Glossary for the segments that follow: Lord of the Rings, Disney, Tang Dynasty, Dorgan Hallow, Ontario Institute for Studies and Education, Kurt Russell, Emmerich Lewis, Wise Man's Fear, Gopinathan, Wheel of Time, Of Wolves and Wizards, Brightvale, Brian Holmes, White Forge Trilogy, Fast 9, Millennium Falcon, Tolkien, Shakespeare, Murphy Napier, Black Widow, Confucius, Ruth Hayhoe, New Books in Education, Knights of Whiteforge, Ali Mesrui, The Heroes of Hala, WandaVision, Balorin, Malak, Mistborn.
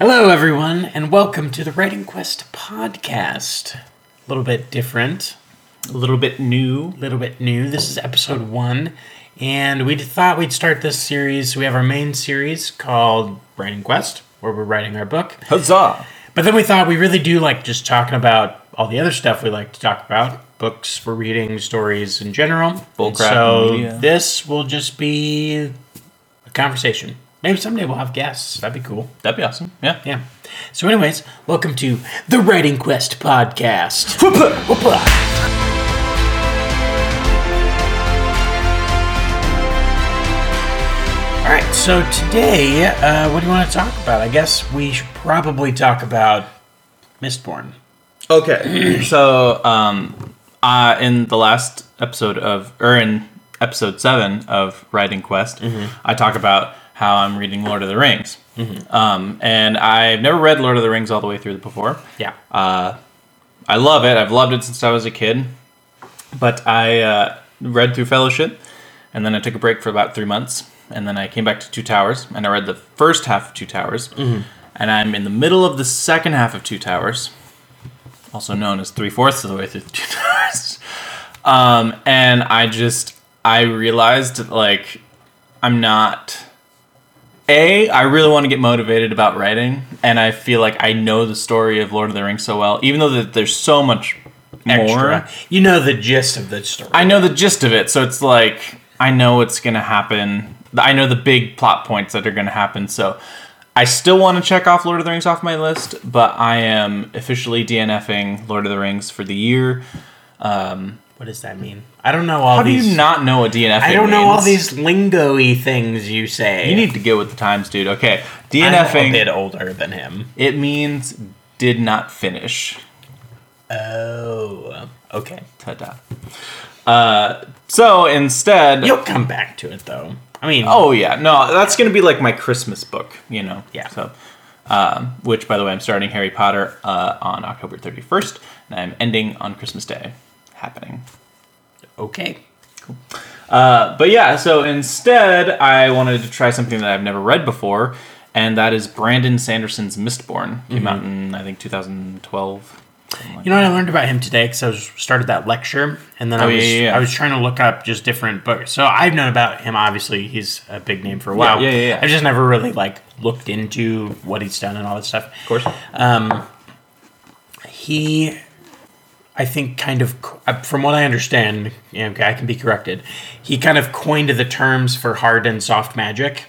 Hello, everyone, and welcome to the Writing Quest podcast. A little bit different, a little bit new, This is episode 1, and we thought we'd start this series. We have our main series called Writing Quest, where we're writing our book. Huzzah! But then we thought we really do like just talking about all the other stuff we like to talk about, books for reading, stories in general. Bullcrap. So media. This will just be a conversation. Maybe someday we'll have guests. That'd be cool. That'd be awesome. Yeah. So anyways, welcome to the Writing Quest podcast. All right. So today, what do you want to talk about? I guess we should probably talk about Mistborn. Okay. So in the last episode of, or in episode 7 of Writing Quest, I talk about how I'm reading Lord of the Rings. And I've never read Lord of the Rings all the way through before. I love it. I've loved it since I was a kid. But I read through Fellowship, and then I took a break for about 3 months, and then I came back to Two Towers, and I read the first half of Two Towers, and I'm in the middle of the second half of Two Towers, also known as three-fourths of the way through Two Towers. And I realized, like, I'm not... I really want to get motivated about writing, and I feel like I know the story of Lord of the Rings so well, even though there's so much more. You know the gist of the story. I know the gist of it, so it's like, I know what's going to happen. I know the big plot points that are going to happen, so I still want to check off Lord of the Rings off my list, but I am officially DNFing Lord of the Rings for the year. What does that mean? I don't know all these... How do you not know what DNFing means? I don't know all these lingo-y things you say. You need to get with the times, dude. Okay, DNFing... I'm a bit older than him. It means did not finish. Oh, okay. Ta-da. So, instead... You'll come back to it, though. I mean... Oh, yeah. No, that's going to be like my Christmas book, you know? Yeah. So, which, by the way, I'm starting Harry Potter on October 31st, and I'm ending on Christmas Day. Happening. Okay. Cool. But yeah, so instead I wanted to try something that I've never read before, and that is Brandon Sanderson's Mistborn. Came out in, I think, 2012. You know what I learned about him today? Because I started that lecture, and then I was trying to look up just different books. So I've known about him, obviously. He's a big name for a while. Yeah. I've just never really, like, looked into what he's done and all that stuff. Of course. He... I think kind of, from what I understand, okay, I can be corrected, he kind of coined the terms for hard and soft magic.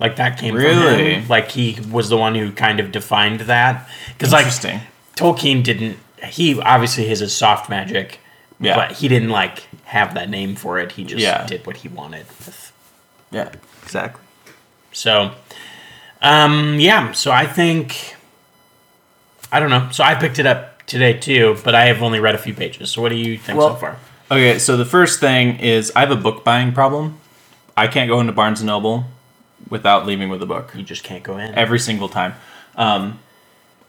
Like, that came from him. Like, he was the one who kind of defined that. Because, like, Tolkien didn't, he obviously his is soft magic, but he didn't, like, have that name for it. He just did what he wanted. Yeah, exactly. So, so I think, I don't know. So I picked it up today too, but I have only read a few pages. So what do you think so far? Okay, so the first thing is I have a book buying problem. I can't go into Barnes & Noble without leaving with a book. You just can't go in. Every single time.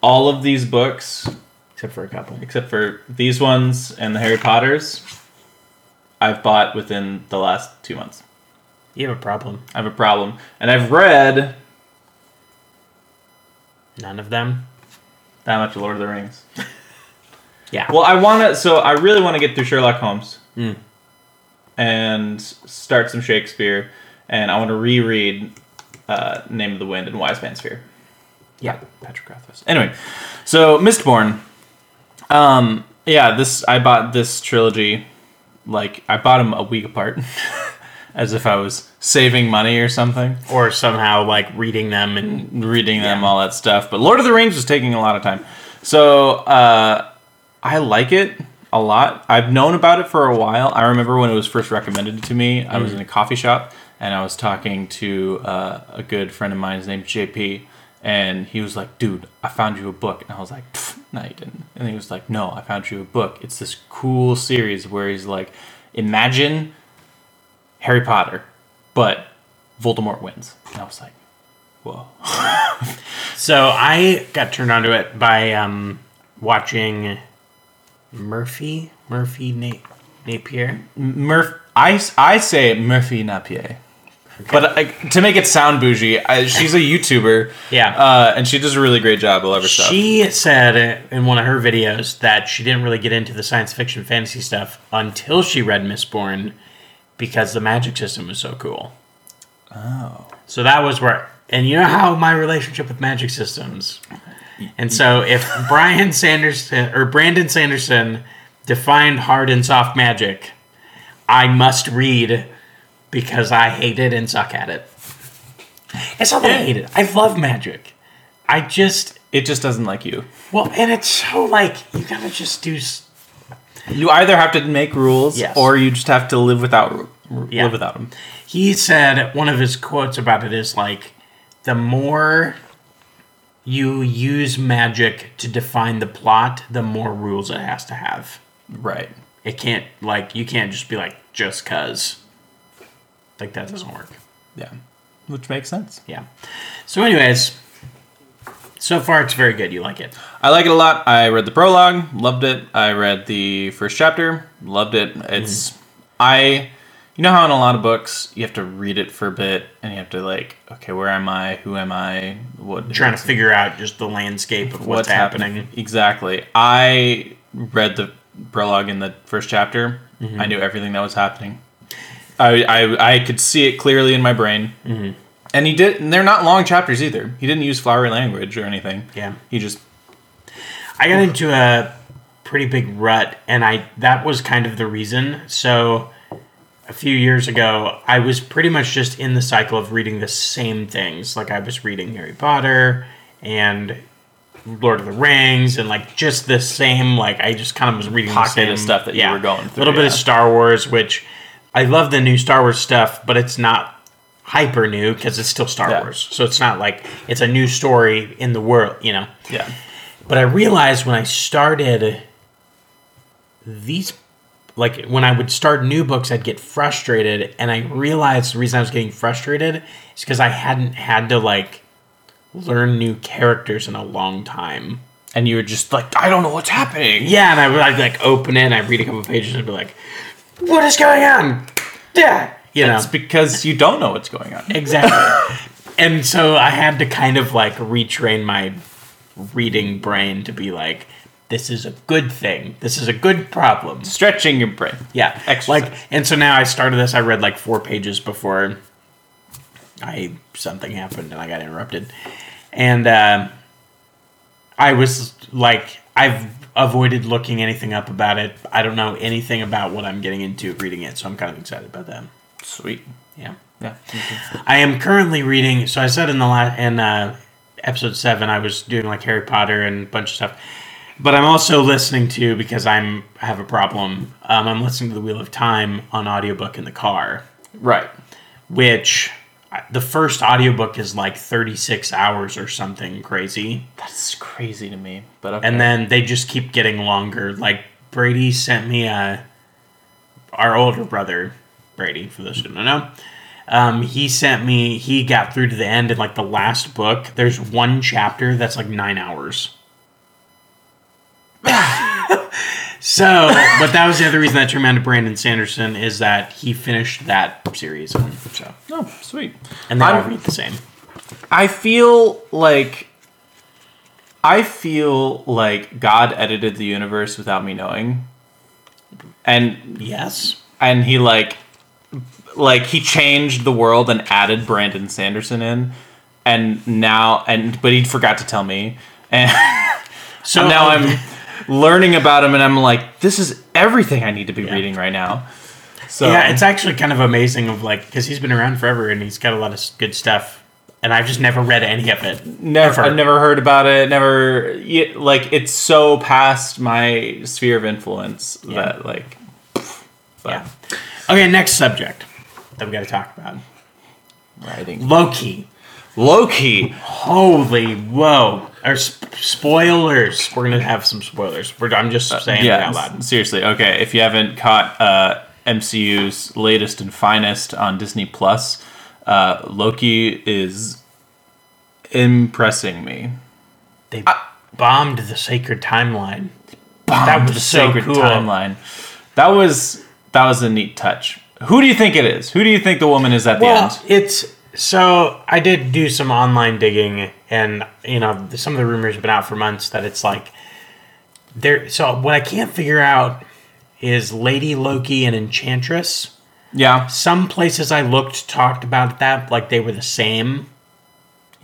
All of these books, except for a couple, except for these ones and the Harry Potters, I've bought within the last 2 months. You have a problem. I have a problem. And I've read... None of them? That much of Lord of the Rings. Yeah. Well, I really want to get through Sherlock Holmes and start some Shakespeare, and I want to reread Name of the Wind and Wise Man's Fear. Yeah. Patrick Rothfuss. Anyway, so Mistborn. I bought this trilogy, like, I bought them a week apart, as if I was saving money or something. Or somehow, like, reading them, all that stuff. But Lord of the Rings was taking a lot of time. So, I like it a lot. I've known about it for a while. I remember when it was first recommended to me, I was in a coffee shop, and I was talking to a good friend of mine. His name's JP, and he was like, dude, I found you a book. And I was like, no, you didn't. And he was like, no, I found you a book. It's this cool series where he's like, imagine Harry Potter, but Voldemort wins. And I was like, whoa. So I got turned onto it by watching... Murphy Napier. I say Murphy Napier. Okay. But to make it sound bougie, she's a YouTuber. Yeah. And she does a really great job. I love her stuff. She said in one of her videos that she didn't really get into the science fiction fantasy stuff until she read Mistborn because the magic system was so cool. Oh. So that was where... And you know how my relationship with magic systems... And so if Brian Sanderson or Brandon Sanderson defined hard and soft magic, I must read because I hate it and suck at it. It's not that I hate it. I love magic. It just doesn't like you. Well, and it's so like, you gotta just do... You either have to make rules, yes, or you just have to live without them. He said one of his quotes about it is like, the more... you use magic to define the plot, the more rules it has to have. Right. It can't, like, you can't just be like, just cuz. Like, that doesn't work. Yeah. Which makes sense. Yeah. So anyways, so far it's very good. You like it? I like it a lot. I read the prologue. Loved it. I read the first chapter. Loved it. It's, you know how in a lot of books, you have to read it for a bit, and you have to, like, okay, where am I? Who am I? What? Trying to figure out just the landscape of what's happening. Exactly. I read the prologue in the first chapter. Mm-hmm. I knew everything that was happening. I could see it clearly in my brain. Mm-hmm. And he did. And they're not long chapters either. He didn't use flowery language or anything. Yeah. He just... I got into a pretty big rut, and that was kind of the reason. So... a few years ago, I was pretty much just in the cycle of reading the same things. Like, I was reading Harry Potter and Lord of the Rings and, like, just the same, like, I just kind of was reading the same. Pocket of stuff that you were going through. A little bit of Star Wars, which I love the new Star Wars stuff, but it's not hyper new because it's still Star Wars. So it's not like it's a new story in the world, you know? Yeah. But I realized when I started these like, when I would start new books, I'd get frustrated, and I realized the reason I was getting frustrated is because I hadn't had to, like, learn new characters in a long time. And you were just like, I don't know what's happening. Yeah, and I'd like, open it, and I'd read a couple pages, and I'd be like, what is going on? Yeah, you know. It's because you don't know what's going on. Exactly. And so I had to kind of, like, retrain my reading brain to be like, this is a good thing. This is a good problem. Stretching your brain. Yeah. Exercise. Like, and so now I started this. I read like 4 pages before something happened and I got interrupted. And I was like, I've avoided looking anything up about it. I don't know anything about what I'm getting into reading it. So I'm kind of excited about that. Sweet. Yeah. Yeah. I am currently reading. So I said in episode 7, I was doing like Harry Potter and a bunch of stuff. But I'm also listening to, because I have a problem, I'm listening to The Wheel of Time on audiobook in the car. Right. Which, the first audiobook is like 36 hours or something crazy. That's crazy to me, but okay. And then they just keep getting longer. Like, Brady sent me our older brother, Brady, for those who don't know. He got through to the end in like the last book. There's one chapter that's like 9 hours. So, but that was the other reason that turned around to Brandon Sanderson is that he finished that series. So. Oh, sweet. And they all read the same. I feel like God edited the universe without me knowing. And yes. And he like he changed the world and added Brandon Sanderson in, and now but he forgot to tell me. And so and now I'm learning about him, and I'm like, this is everything I need to be reading right now. So yeah, it's actually kind of amazing of like, because he's been around forever and he's got a lot of good stuff, and I've just never read any of it. I've never heard about it. Never, like, it's so past my sphere of influence that like. But. Yeah. Okay, next subject that we got to talk about. Writing. Loki. Holy whoa. Or spoilers. We're going to have some spoilers. I'm just saying it out loud. Seriously. Okay. If you haven't caught MCU's latest and finest on Disney+, Loki is impressing me. They bombed the sacred timeline. That was so cool. That was a neat touch. Who do you think it is? Who do you think the woman is at the end? So I did do some online digging, and some of the rumors have been out for months that it's like there. So what I can't figure out is Lady Loki and Enchantress. Yeah. Some places I looked talked about that like they were the same.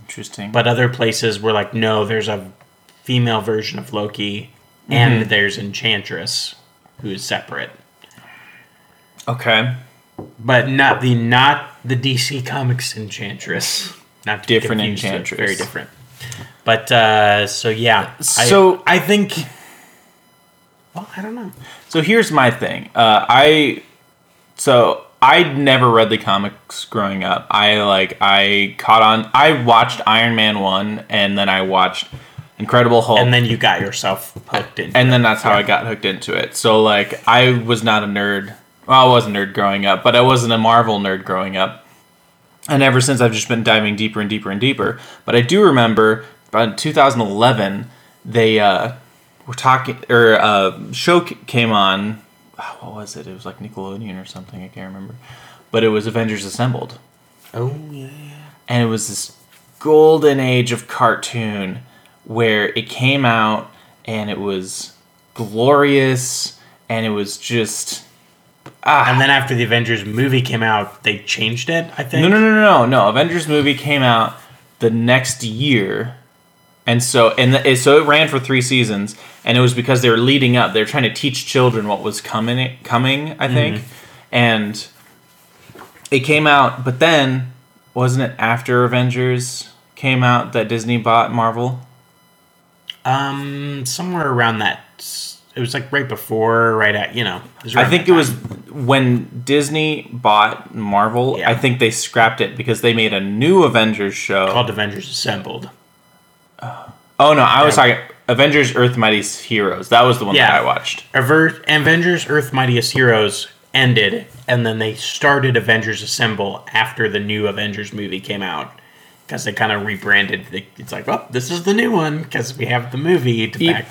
Interesting. But other places were like, no, there's a female version of Loki, and there's Enchantress, who is separate. Okay. But not the DC Comics Enchantress. Not different Enchantress. Very different. But I think. Well, I don't know. So here's my thing. I'd never read the comics growing up. I caught on. I watched Iron Man 1, and then I watched Incredible Hulk. And then you got yourself hooked into it. And then that's how I got hooked into it. So like I was not a nerd. Well, I was a nerd growing up, but I wasn't a Marvel nerd growing up. And ever since, I've just been diving deeper and deeper and deeper. But I do remember, in 2011, they were talking, or a show came on. What was it? It was like Nickelodeon or something. I can't remember. But it was Avengers Assembled. Oh, yeah. And it was this golden age of cartoon where it came out, and it was glorious, and it was just... And then after the Avengers movie came out, they changed it, I think? No. Avengers movie came out the next year. And so it ran for 3 seasons. And it was because they were leading up. They were trying to teach children what was coming, I think. Mm-hmm. And it came out. But then, wasn't it after Avengers came out that Disney bought Marvel? Somewhere around that. It was like right before, right at, I think it was when Disney bought Marvel. Yeah. I think they scrapped it because they made a new Avengers show. Called Avengers Assembled. I was talking Avengers Earth's Mightiest Heroes. That was the one that I watched. Avengers Earth's Mightiest Heroes ended, and then they started Avengers Assemble after the new Avengers movie came out. Because they kind of rebranded. It's like, oh, this is the new one because we have the movie to back,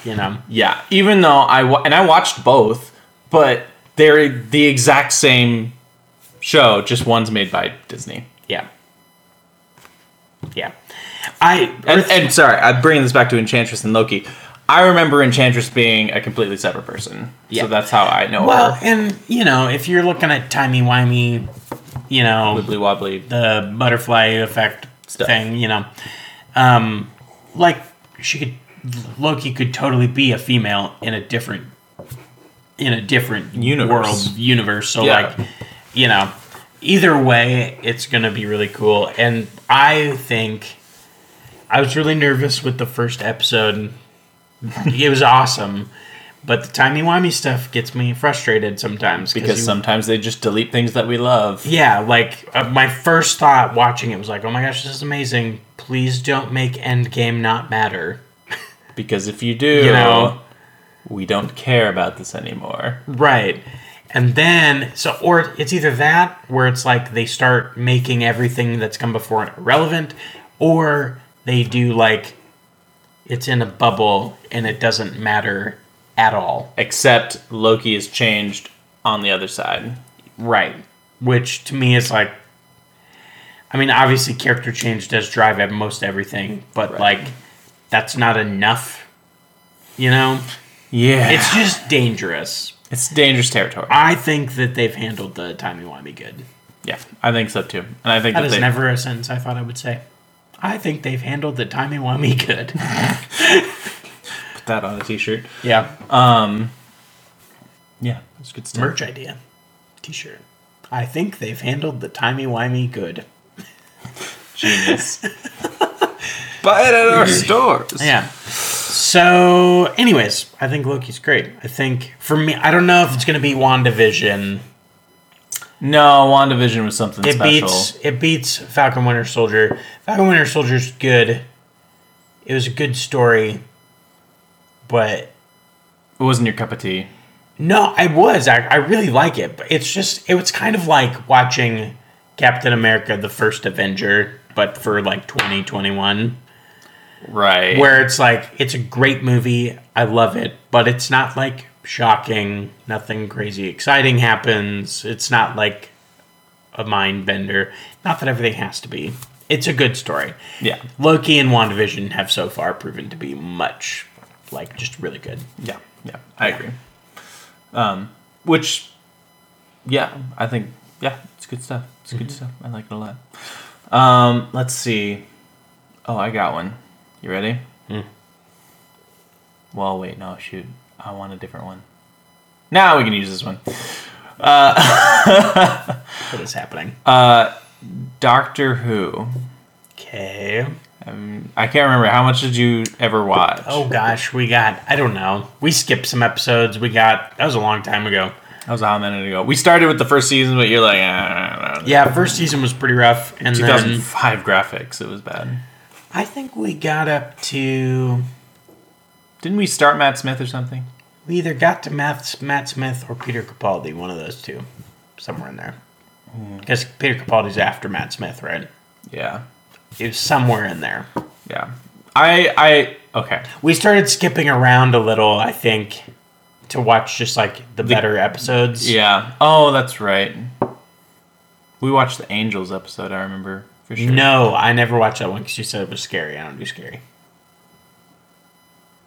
Yeah, even though I watched both, but they're the exact same show, just one's made by Disney. Yeah. I'm bringing this back to Enchantress and Loki. I remember Enchantress being a completely separate person. Yeah. So that's how I know her. And, if you're looking at timey-wimey, wibbly-wobbly, the butterfly effect thing, Loki could totally be a female in a different universe. So either way, it's gonna be really cool. And I think I was really nervous with the first episode. It was awesome. But the timey-wimey stuff gets me frustrated sometimes. Because sometimes they just delete things that we love. Yeah, my first thought watching it was like, oh my gosh, this is amazing. Please don't make Endgame not matter. Because if you do, we don't care about this anymore. Right. And then, or it's either that, where it's like they start making everything that's come before it irrelevant, or they do it's in a bubble and it doesn't matter at all. Except Loki is changed on the other side. Right. Which to me is obviously character change does drive at most everything, but that's not enough. Yeah. It's just dangerous. It's dangerous territory. I think that they've handled the timey-wimey good. Yeah, I think so too. And I think that is never a sentence I thought I would say. I think they've handled the timey-wimey good. That on a t-shirt. Yeah. Yeah, that's good stuff. Merch idea. T-shirt. I think they've handled the timey-wimey good. Genius. Buy it at our stores. Yeah. So, anyways, I think Loki's great. I think, for me, I don't know if it's going to be WandaVision. No, WandaVision was something special. It beats Falcon Winter Soldier. Falcon Winter Soldier's good. It was a good story. But it wasn't your cup of tea. No, I was. I really like it. But it's just, it was kind of like watching Captain America, the First Avenger, but for 2021. Right. Where it's it's a great movie. I love it. But it's not shocking. Nothing crazy exciting happens. It's not a mind bender. Not that everything has to be. It's a good story. Yeah. Loki and WandaVision have so far proven to be much, like, just really good. Yeah. Yeah. I agree. Which, yeah, I think, yeah, it's good stuff. It's good stuff. I like it a lot. Let's see. Oh, I got one. You ready? Mm. Well, wait, no, shoot. I want a different one. Now we can use this one. What is happening? Doctor Who. Okay. I can't remember. How much did you ever watch? Oh, gosh. We got, I don't know. We skipped some episodes. We got, that was a long time ago. That was a hot minute ago. We started with the first season, but you're like, yeah, first season was pretty rough. And 2005 then, graphics. It was bad. I think we got up to... Didn't we start Matt Smith or something? We either got to Matt Smith or Peter Capaldi, one of those two. Somewhere in there. Because Peter Capaldi's after Matt Smith, right? Yeah. It was somewhere in there. Yeah. Okay. We started skipping around a little, I think, to watch just, like, the better episodes. Yeah. Oh, that's right. We watched the Angels episode, I remember, for sure. No, I never watched that one because you said it was scary. I don't do scary.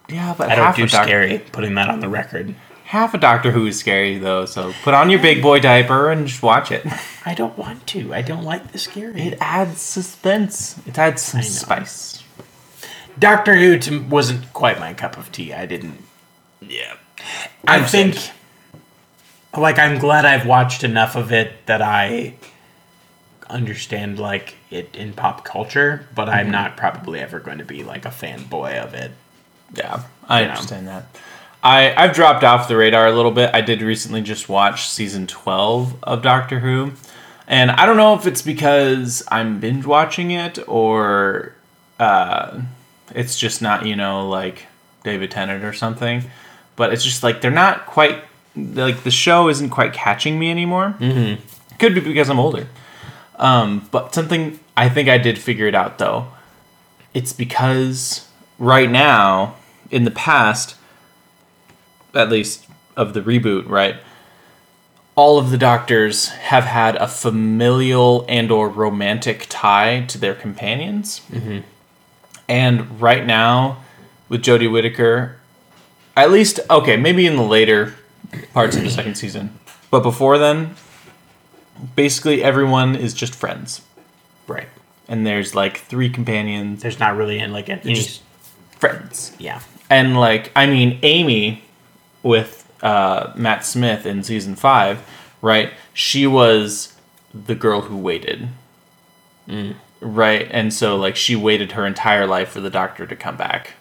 Yeah, but I don't do scary, putting that on the record. Half a Doctor Who is scary, though, so put on your big boy diaper and just watch it. I don't want to. I don't like the scary. It adds suspense. It adds some spice. Doctor Who wasn't quite my cup of tea. I didn't. Yeah. I think, like, I'm glad I've watched enough of it that I understand, like, it in pop culture, but I'm not probably ever going to be, like, a fanboy of it. Yeah, I understand that. I've dropped off the radar a little bit. I did recently just watch season 12 of Doctor Who. And I don't know if it's because I'm binge watching it or it's just not, like David Tennant or something. But it's just like they're not quite, like the show isn't quite catching me anymore. Mm-hmm. Could be because I'm older. But something I think I did figure it out though. It's because right now, in the past... at least of the reboot, right? All of the doctors have had a familial and or romantic tie to their companions. Mm-hmm. And right now, with Jodie Whittaker, at least, okay, maybe in the later parts of the second season. But before then, basically everyone is just friends. Right. And there's like three companions. There's not really any... Just friends. Yeah. And Amy... with Matt Smith in season 5, right? She was the girl who waited, right? And so, she waited her entire life for the doctor to come back,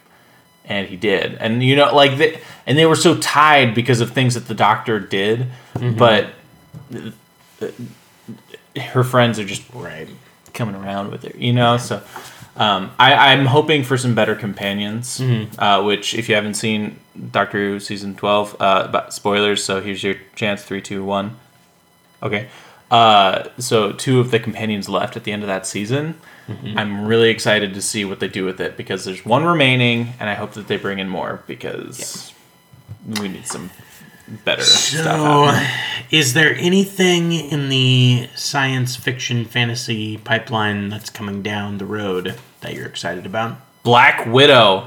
and he did. And they were so tied because of things that the doctor did, but her friends are just coming around with her, So I'm hoping for some better companions, which if you haven't seen Doctor Who season 12, spoilers, so here's your chance, 3, 2, 1. Okay. So 2 of the companions left at the end of that season. Mm-hmm. I'm really excited to see what they do with it because there's one remaining and I hope that they bring in more because we need some better stuff. So is there anything in the science fiction fantasy pipeline that's coming down the road that you're excited about? Black Widow.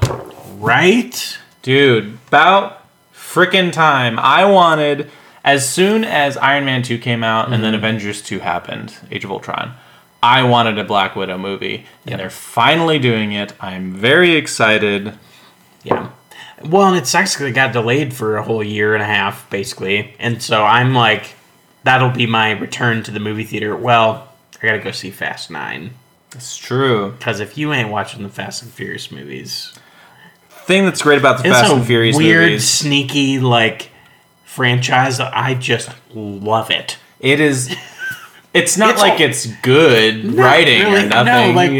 Right? Dude, about frickin' time. I wanted, as soon as Iron Man 2 came out and then Avengers 2 happened, Age of Ultron, I wanted a Black Widow movie. And they're finally doing it. I'm very excited. Yeah. Well, and it's actually got delayed for a whole year and a half, basically. And so I'm that'll be my return to the movie theater. Well, I gotta go see Fast 9. That's true. Because if you ain't watching the Fast and Furious movies... thing that's great about the Fast and Furious movies... it's a weird, sneaky, franchise. I just love it. It is... It's not it's good writing really, or nothing,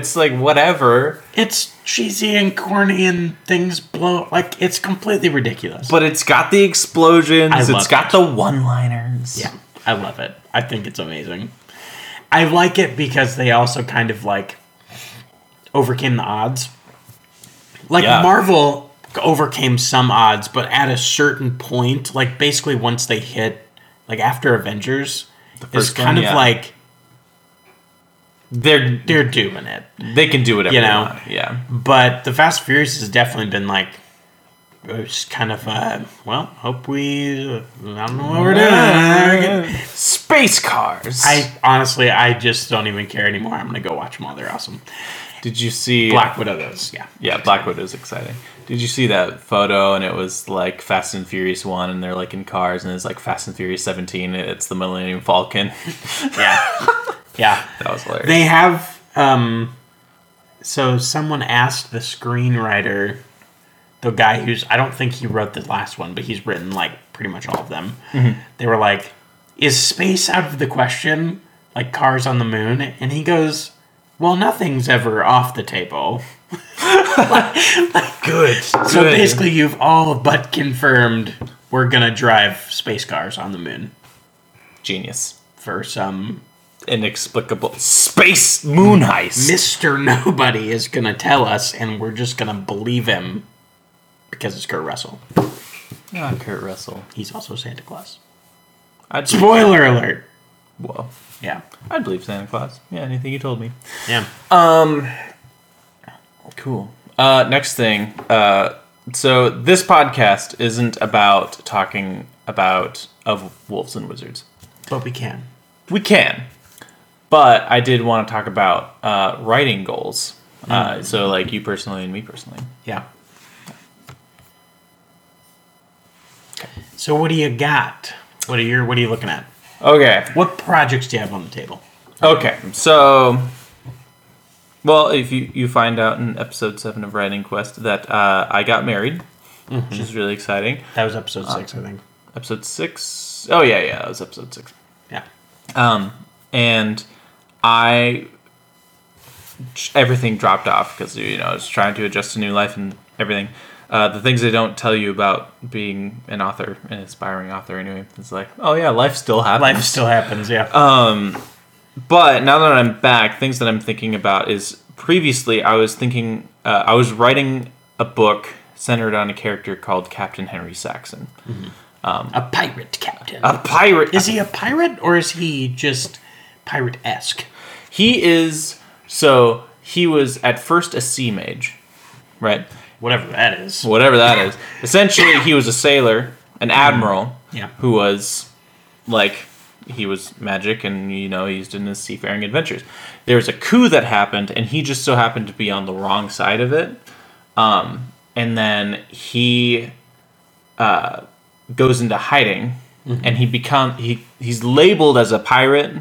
It's whatever. It's cheesy and corny and things blow. It's completely ridiculous. But it's got the explosions. It's got the one-liners. Yeah, I love it. I think it's amazing. I like it because they also kind of, overcame the odds. Marvel overcame some odds, but at a certain point, basically once they hit, after Avengers... it's kind of They're doing it. They can do whatever they want. Yeah. But the Fast and Furious has definitely been like, it's kind of I don't know what we're doing. Space cars. I just don't even care anymore. I'm gonna go watch them all. They're awesome. Did you see Black Widow? Yeah, Black Widow's exciting. Did you see that photo? And it was like Fast and Furious 1, and they're like in cars, and it's like Fast and Furious 17. It's the Millennium Falcon. Yeah, that was hilarious. They have so someone asked the screenwriter. The guy who's, I don't think he wrote the last one, but he's written, like, pretty much all of them. Mm-hmm. They were like, is space out of the question? Like, cars on the moon? And he goes, well, nothing's ever off the table. Good. So basically you've all but confirmed we're going to drive space cars on the moon. Genius. For some inexplicable space moon heist. Mr. Nobody is going to tell us, and we're just going to believe him. Because it's Kurt Russell. Ah, Kurt Russell. He's also Santa Claus. Spoiler alert! Whoa. Yeah. I'd believe Santa Claus. Yeah, anything you told me. Yeah. Cool. Next thing. So this podcast isn't about talking about Of Wolves and Wizards. But we can. We can. But I did want to talk about writing goals. So like you personally and me personally. Yeah. So what do you got? What are you looking at? Okay. What projects do you have on the table? Okay. So, well, if you find out in episode 7 of Writing Quest that I got married, mm-hmm. which is really exciting. That was episode 6, I think. Episode 6? Oh, yeah, that was episode 6. Yeah. And everything dropped off because, I was trying to adjust to new life and everything. The things they don't tell you about being an author, an aspiring author anyway, it's like, oh yeah, life still happens. Life still happens, yeah. But now that I'm back, things that I'm thinking about is previously I was thinking, I was writing a book centered on a character called Captain Henry Saxon. Mm-hmm. A pirate captain. A pirate. Is he a pirate or is he just pirate-esque? He is, so he was at first a sea mage, right? Whatever that is. Essentially, he was a sailor, an admiral, who was, he was magic and, he used it in his seafaring adventures. There was a coup that happened, and he just so happened to be on the wrong side of it. And then he goes into hiding, mm-hmm. and he's labeled as a pirate,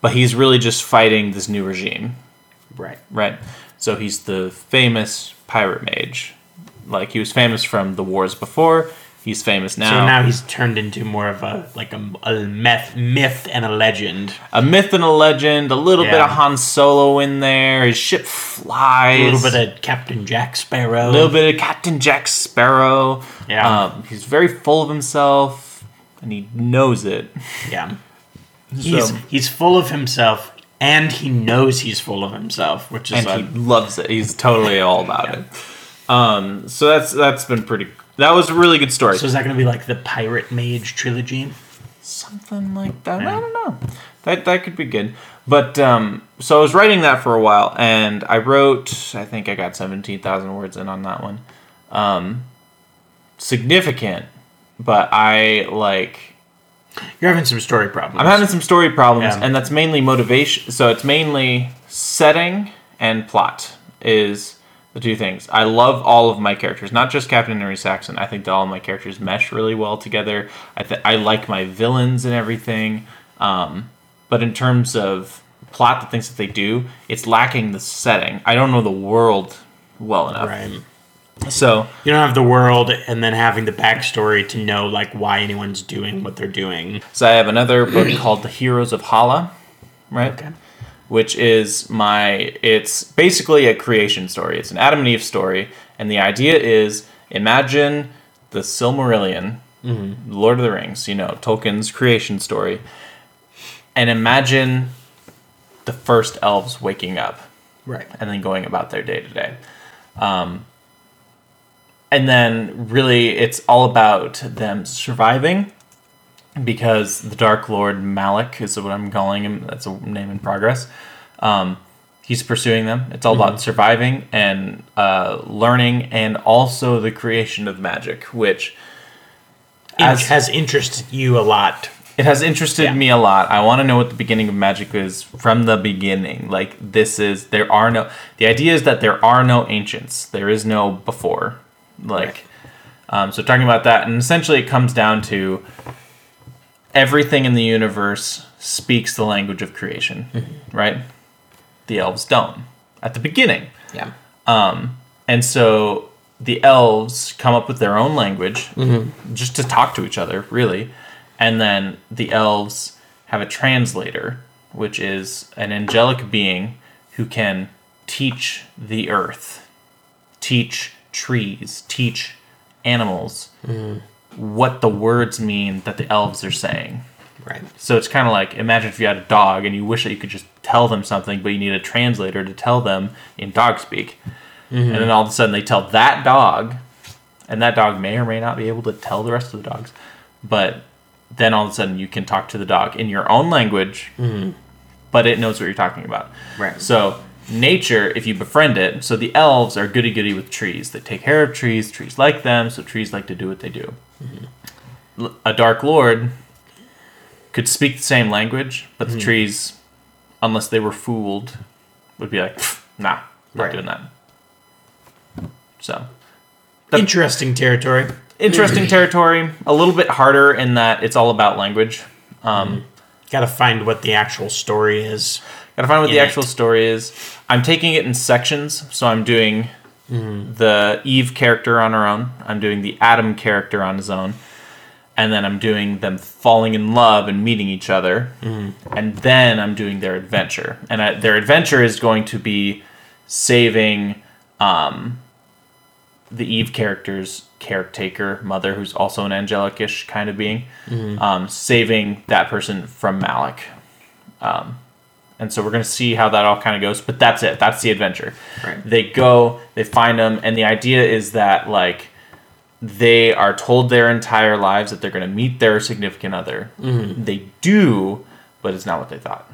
but he's really just fighting this new regime. Right. So he's the famous pirate mage. He was famous from the wars before. He's famous now. So now he's turned into more of a myth and a legend. A myth and a legend. A little bit of Han Solo in there. His ship flies. A little bit of Captain Jack Sparrow. Yeah. He's very full of himself, and he knows it. Yeah. He's full of himself. And he knows he's full of himself, which is he loves it. He's totally all about it. So that's been pretty. That was a really good story. So is that going to be like the Pirate Mage trilogy, something like that? Yeah. I don't know. That could be good. But so I was writing that for a while, and I wrote. I think I got 17,000 words in on that one. Significant, but I like. You're having some story problems. I'm having some story problems, and that's mainly motivation. So it's mainly setting and plot is the two things. I love all of my characters, not just Captain Henry Saxon. I think that all of my characters mesh really well together. I like my villains and everything. But in terms of plot, the things that they do, it's lacking the setting. I don't know the world well enough. Right. So you don't have the world and then having the backstory to know why anyone's doing what they're doing. So I have another book called The Heroes of Hala, right? Okay. Which is it's basically a creation story. It's an Adam and Eve story. And the idea is imagine the Silmarillion, mm-hmm. Lord of the Rings, Tolkien's creation story. And imagine the first elves waking up. Right. And then going about their day to day. And then, really, it's all about them surviving, because the Dark Lord Malak is what I'm calling him. That's a name in progress. He's pursuing them. It's all about surviving and learning, and also the creation of magic, which has interested you a lot. It has interested me a lot. I want to know what the beginning of magic is from the beginning. Like, the idea is that there are no ancients. There is no before. So talking about that, and essentially it comes down to everything in the universe speaks the language of creation, right? The elves don't at the beginning. Yeah. And so the elves come up with their own language just to talk to each other, really. And then the elves have a translator, which is an angelic being who can teach the earth, teach trees, teach animals what the words mean that the elves are saying. Right. So it's kind of like, imagine if you had a dog and you wish that you could just tell them something, but you need a translator to tell them in dog speak. And then all of a sudden they tell that dog, and that dog may or may not be able to tell the rest of the dogs, but then all of a sudden you can talk to the dog in your own language, but it knows what you're talking about. Right. So nature, if you befriend it, so the elves are goody-goody with trees. They take care of trees, trees like them, so trees like to do what they do. A Dark Lord could speak the same language, but the trees, unless they were fooled, would be like, nah, not doing that. So, interesting territory. Interesting territory. A little bit harder in that it's all about language. Got to find what the actual story is. I'm taking it in sections, so I'm doing the Eve character on her own. I'm doing the Adam character on his own. And then I'm doing them falling in love and meeting each other. And then I'm doing their adventure. And their adventure is going to be saving the Eve character's caretaker mother, who's also an angelic-ish kind of being, saving that person from Malak. And so we're going to see how that all kind of goes. But that's it. That's the adventure. Right. They go, they find them. And the idea is that, like, they are told their entire lives that they're going to meet their significant other. They do, but it's not what they thought.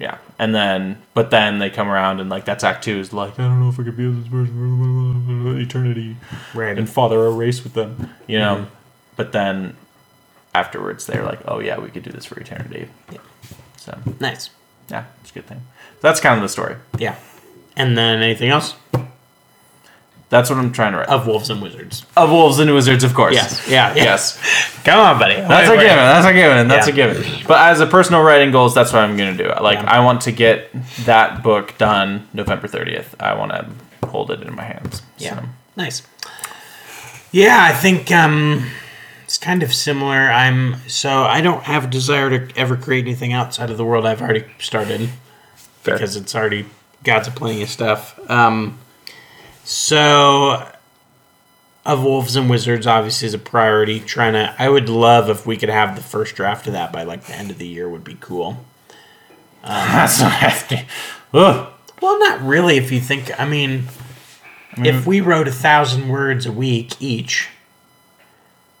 Yeah. And then, but then they come around and, like, that's act two is like, I don't know if I could be with this person eternity. Right. And father a race with them, you know. But then afterwards they're like, oh yeah, we could do this for eternity. Yeah. So. Nice. Yeah. It's a good thing. So that's kind of the story. Yeah. And then anything else? That's what I'm trying to write. Of Wolves and Wizards. Of Wolves and Wizards, of course. Yes. Yeah. Yes. Come on, buddy. That's a given. That's a given. But as a personal writing goals, that's what I'm going to do. Like, I want to get that book done November 30th. I want to hold it in my hands. Yeah. So. Nice. Yeah, I think it's kind of similar. I don't have a desire to ever create anything outside of the world I've already started. Fair. Because it's already got plenty of stuff. So, Of Wolves and Wizards obviously is a priority. I would love if we could have the first draft of that by, like, the end of the year would be cool. That's not hefty. Ugh. Well, not really if you think. I mean, if we wrote 1,000 words a week each,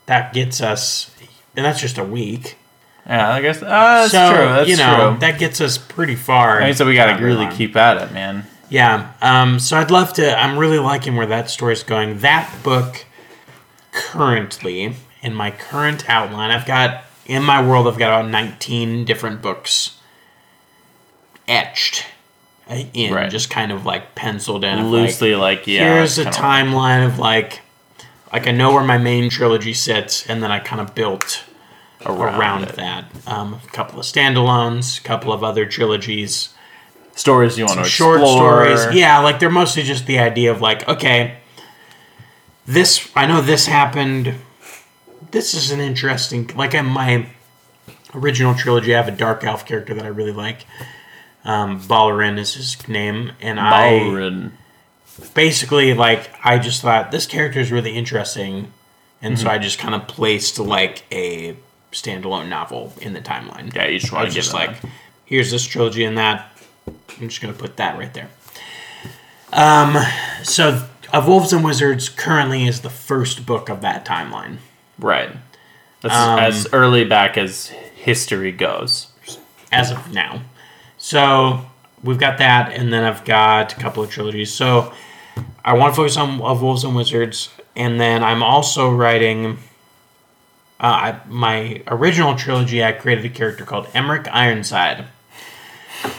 that gets us, and that's just a week. Yeah, I guess that's true. That's true. That gets us pretty far. So we got to really keep at it, man. Yeah, so I'd love to. I'm really liking where that story's going. That book, currently, in my current outline, I've got about 19 different books etched in, just kind of like penciled in. Loosely, here's a timeline of like I know where my main trilogy sits, and then I kind of built around that. A couple of standalones, a couple of other trilogies. Stories you want to explore. Short stories. Yeah, like they're mostly just the idea of like, okay, I know this happened. This is an interesting, like in my original trilogy, I have a dark elf character that I really like. Balorin is his name. And Balorin. I just thought this character is really interesting. And so I just kind of placed like a standalone novel in the timeline. Yeah, each one. I was just like, here's this trilogy and that. I'm just going to put that right there. So, Of Wolves and Wizards currently is the first book of that timeline. Right. That's as early back as history goes. As of now. So, we've got that, and then I've got a couple of trilogies. So I want to focus on Of Wolves and Wizards, and then I'm also writing my original trilogy. I created a character called Emmerich Ironside,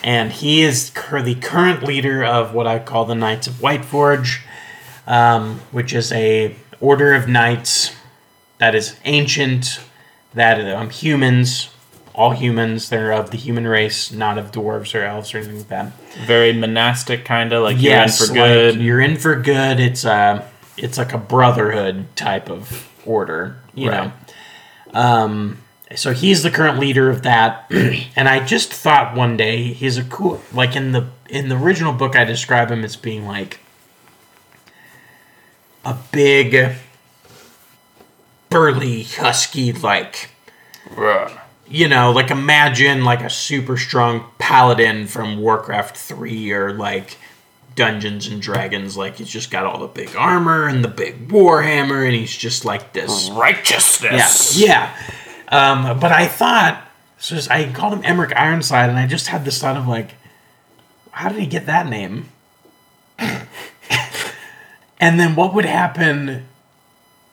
and he is the current leader of what I call the Knights of Whiteforge, which is a order of knights that is ancient, that humans, all humans, they're of the human race, not of dwarves or elves or anything like that. Very monastic, kind of, like, yes, you're in for good. Like, you're in for good. It's like a brotherhood type of order, you right. know. So he's the current leader of that, and I just thought one day, he's a cool, like, in the original book, I describe him as being, like, a big, burly, husky, like, you know, like, imagine, like, a super strong paladin from Warcraft 3 or, like, Dungeons and Dragons. Like, he's just got all the big armor and the big warhammer, and he's just, like, this. Righteousness. Yeah, yeah. But I thought, so I called him Emmerich Ironside, and I just had this thought of, like, how did he get that name? And then what would happen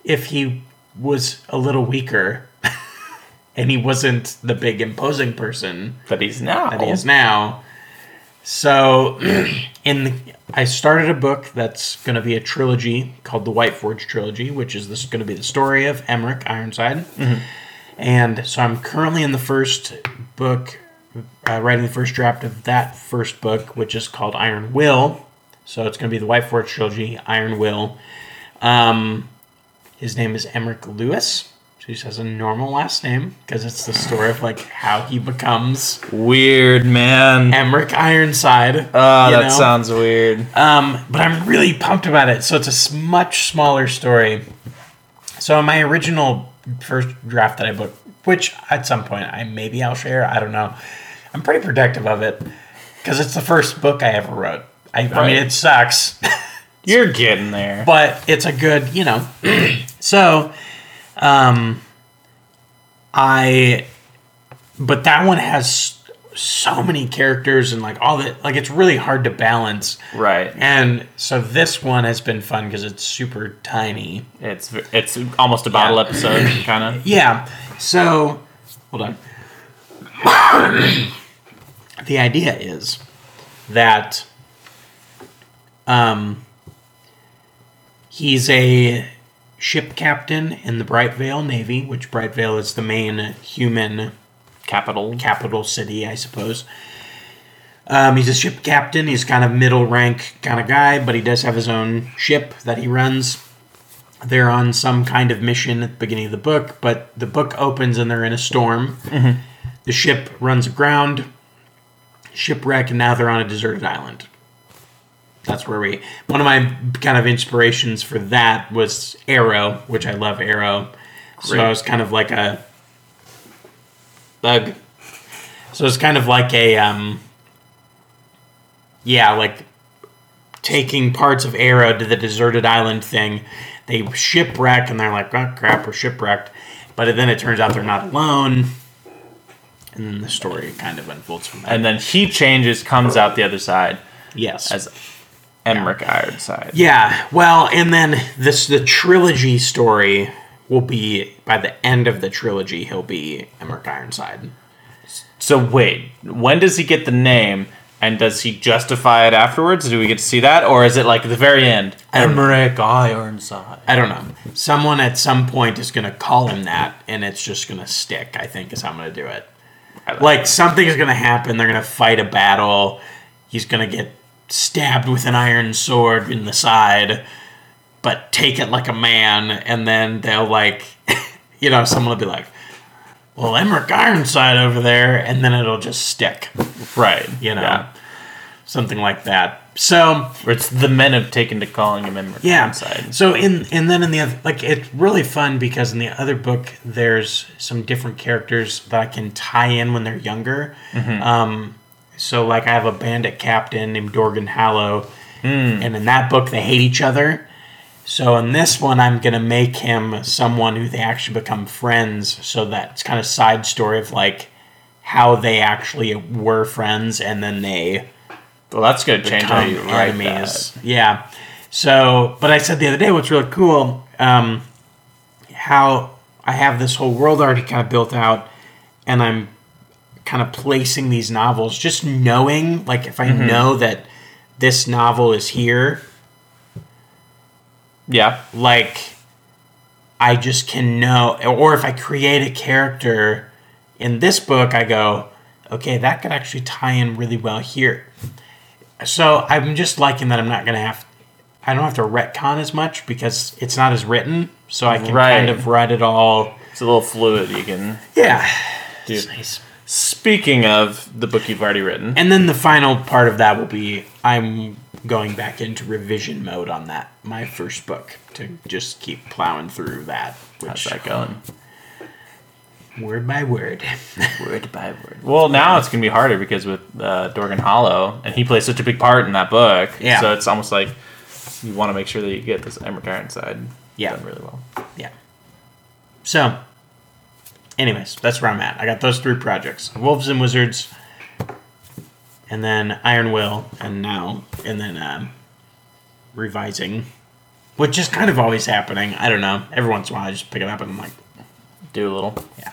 if he was a little weaker and he wasn't the big imposing person that he is now? So I started a book that's going to be a trilogy called the White Forge Trilogy, which is this going to be the story of Emmerich Ironside. Mm-hmm. And so I'm currently in the first book, writing the first draft of that first book, which is called Iron Will. So it's going to be the White Forge Trilogy, Iron Will. His name is Emmerich Lewis. So he just has a normal last name because it's the story of, like, how he becomes... Weird, man. Emmerich Ironside. Oh, that sounds weird. But I'm really pumped about it. So it's a much smaller story. So in my original... first draft that I booked, which at some point I'll share, I don't know. I'm pretty protective of it because it's the first book I ever wrote. I mean, it sucks. You're getting there. But it's a good, you know. So, but that one has so many characters and, like, all that, like, it's really hard to balance. Right. And so this one has been fun because it's super tiny. It's almost a bottle episode, kind of. Yeah. So, hold on. The idea is that he's a ship captain in the Brightvale Navy, which Brightvale is the main human... Capital city, I suppose. He's a ship captain. He's kind of middle rank kind of guy, but he does have his own ship that he runs. They're on some kind of mission at the beginning of the book, but the book opens and they're in a storm. Mm-hmm. The ship runs aground, shipwreck, and now they're on a deserted island. That's where one of my kind of inspirations for that was Arrow, which I love Arrow. Great. So I was kind of like So it's kind of like a, like taking parts of Arrow to the deserted island thing. They shipwreck, and they're like, oh, crap, we're shipwrecked. But then it turns out they're not alone. And then the story kind of unfolds from that. And then he changes, comes out the other side. Yes. As Emmerich Ironside. Yeah, well, and then the trilogy story... will be, by the end of the trilogy, he'll be Emmerich Ironside. So wait, when does he get the name, and does he justify it afterwards? Do we get to see that, or is it like the very end? Emmerich Ironside. I don't know. Someone at some point is going to call him that, and it's just going to stick, I think, is how I'm going to do it. Like, something is going to happen, they're going to fight a battle, he's going to get stabbed with an iron sword in the side... but take it like a man, and then they'll, like, you know, someone will be like, well, Emmerich Ironside over there, and then it'll just stick. Right. You know, something like that. So... or it's the men have taken to calling him Emmerich Ironside. So, in the other... like, it's really fun because in the other book, there's some different characters that I can tie in when they're younger. Mm-hmm. So, like, I have a bandit captain named Dorgan Hallow, and in that book, they hate each other. So in this one, I'm going to make him someone who they actually become friends, so that's kind of side story of, like, how they actually were friends, and then they Well, that's going to change how you write enemies. That. Yeah. So, but I said the other day, what's really cool, how I have this whole world already kind of built out, and I'm kind of placing these novels, just knowing, like, if I know that this novel is here, yeah, like, I just can know, or if I create a character in this book, I go, okay, that could actually tie in really well here. So I'm just liking that I'm not going to have, I don't have to retcon as much because it's not as written, so I can kind of write it all. It's a little fluid, you can do. It's nice. Speaking of the book you've already written. And then the final part of that will be I'm going back into revision mode on that, my first book, to just keep plowing through that. How's that going? Word by word. Word by word. Well, now it's going to be harder because with Dorgan Hallow, and he plays such a big part in that book, so it's almost like you want to make sure that you get this Emmerich Ironside done really well. Yeah. So... anyways, that's where I'm at. I got those three projects. Wolves and Wizards, and then Iron Will, and now, and then revising, which is kind of always happening. I don't know. Every once in a while, I just pick it up and I'm like... do a little. Yeah.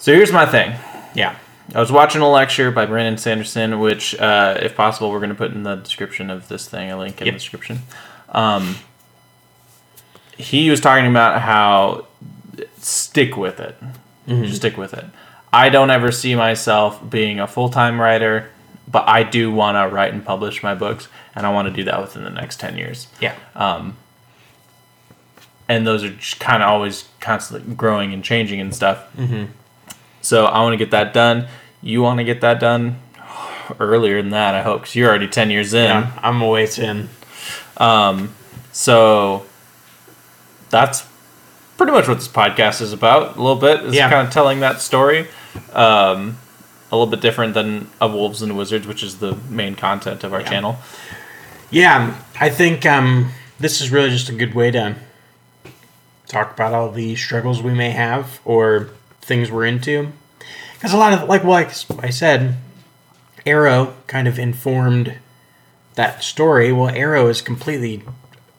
So here's my thing. Yeah. I was watching a lecture by Brandon Sanderson, which, if possible, we're going to put in the description of this thing, a link in the description. He was talking about how... stick with it. Just stick with it. I don't ever see myself being a full-time writer, but I do want to write and publish my books, and I want to do that within the next 10 years. Yeah. And those are just kind of always constantly growing and changing and stuff. So I want to get that done. You want to get that done earlier than that, I hope, because you're already 10 years in. Yeah, I'm a ways in. So that's pretty much what this podcast is about, a little bit. It's kind of telling that story. A little bit different than Of Wolves and Wizards, which is the main content of our channel. Yeah, I think this is really just a good way to talk about all the struggles we may have or things we're into. Because a lot of, like I said, Arrow kind of informed that story. Well, Arrow is completely...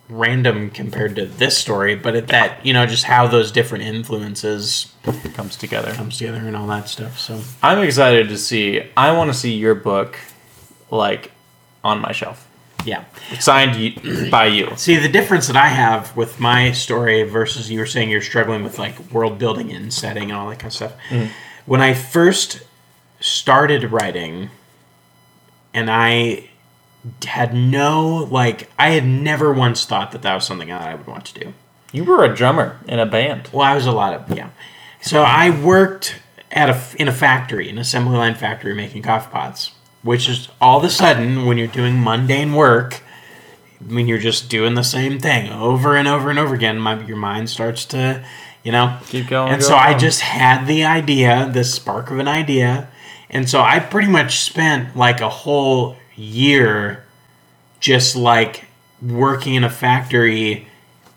random compared to this story, but at that, you know, just how those different influences comes together and all that stuff. So I'm excited to see. I want to see your book, like, on my shelf. Yeah, signed by you. See, the difference that I have with my story versus you were saying you're struggling with, like, world building and setting and all that kind of stuff. When I first started writing, and I had never once thought that was something that I would want to do. You were a drummer in a band. Well, I was yeah. So I worked in a factory, an assembly line factory, making coffee pots, which is all of a sudden, when you're doing mundane work, when you're just doing the same thing over and over and over again, your mind starts to, you know. Keep going. And so I just had the idea, this spark of an idea, and so I pretty much spent, like, a whole... year just, like, working in a factory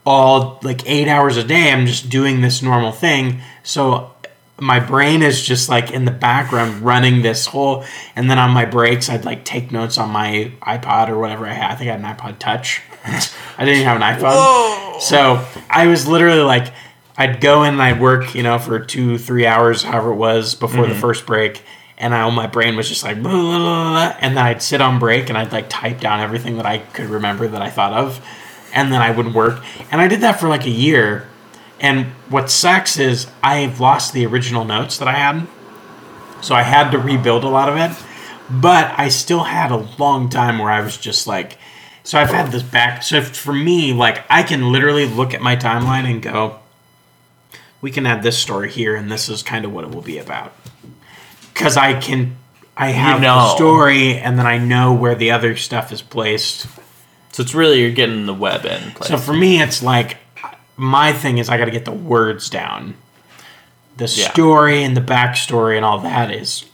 all, like, 8 hours a day. I'm just doing this normal thing, so my brain is just, like, in the background running this whole, and then on my breaks I'd, like, take notes on my iPod or whatever I had. I think I had an iPod Touch. I didn't even have an iPhone. Whoa. So I was literally, like, I'd go in and I'd work, you know, for 2-3 hours, however it was, before the first break. And my brain was just like, blah, blah, blah. And then I'd sit on break and I'd, like, type down everything that I could remember that I thought of. And then I would work. And I did that for, like, a year. And what sucks is I've lost the original notes that I had. So I had to rebuild a lot of it. But I still had a long time where I was just like, so I've had this back. So for me, like, I can literally look at my timeline and go, we can add this story here and this is kind of what it will be about. Because I have the story, and then I know where the other stuff is placed. So it's really, you're getting the web in place. So for me, it's like, my thing is I got to get the words down. The story and the backstory and all that is,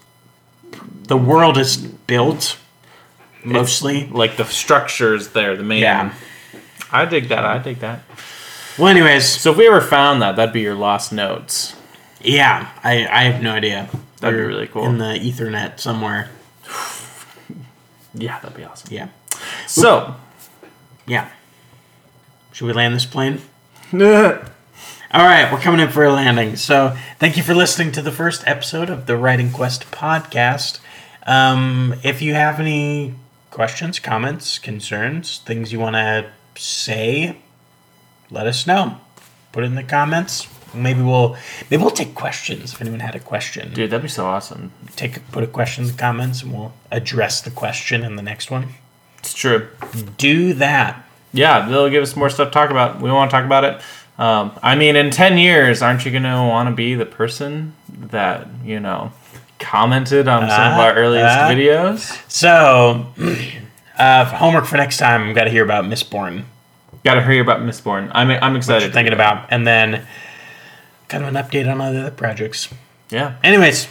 the world is built, mostly. It's like the structure's there, the main. Yeah. I dig that. Well, anyways. So if we ever found that, that'd be your lost notes. Yeah, I have no idea. That'd be really cool. In the Ethernet somewhere. Yeah, that'd be awesome. Yeah. So, yeah. Should we land this plane? All right, we're coming in for a landing. So thank you for listening to the first episode of the Writing Quest podcast. If you have any questions, comments, concerns, things you want to say, let us know. Put it in the comments. Maybe we'll take questions if anyone had a question. Dude, that'd be so awesome. Put a question in the comments and we'll address the question in the next one. It's true. Do that. Yeah, they'll give us more stuff to talk about. We want to talk about it. I mean, in 10 years, aren't you going to want to be the person that, you know, commented on some of our earliest videos? So, for homework for next time, I've got to hear about Mistborn. Got to hear about Mistborn. I'm excited. What you're thinking about. And then kind of an update on other projects. Yeah. Anyways,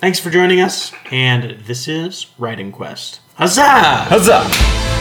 thanks for joining us. And this is Writing Quest. Huzzah! Huzzah!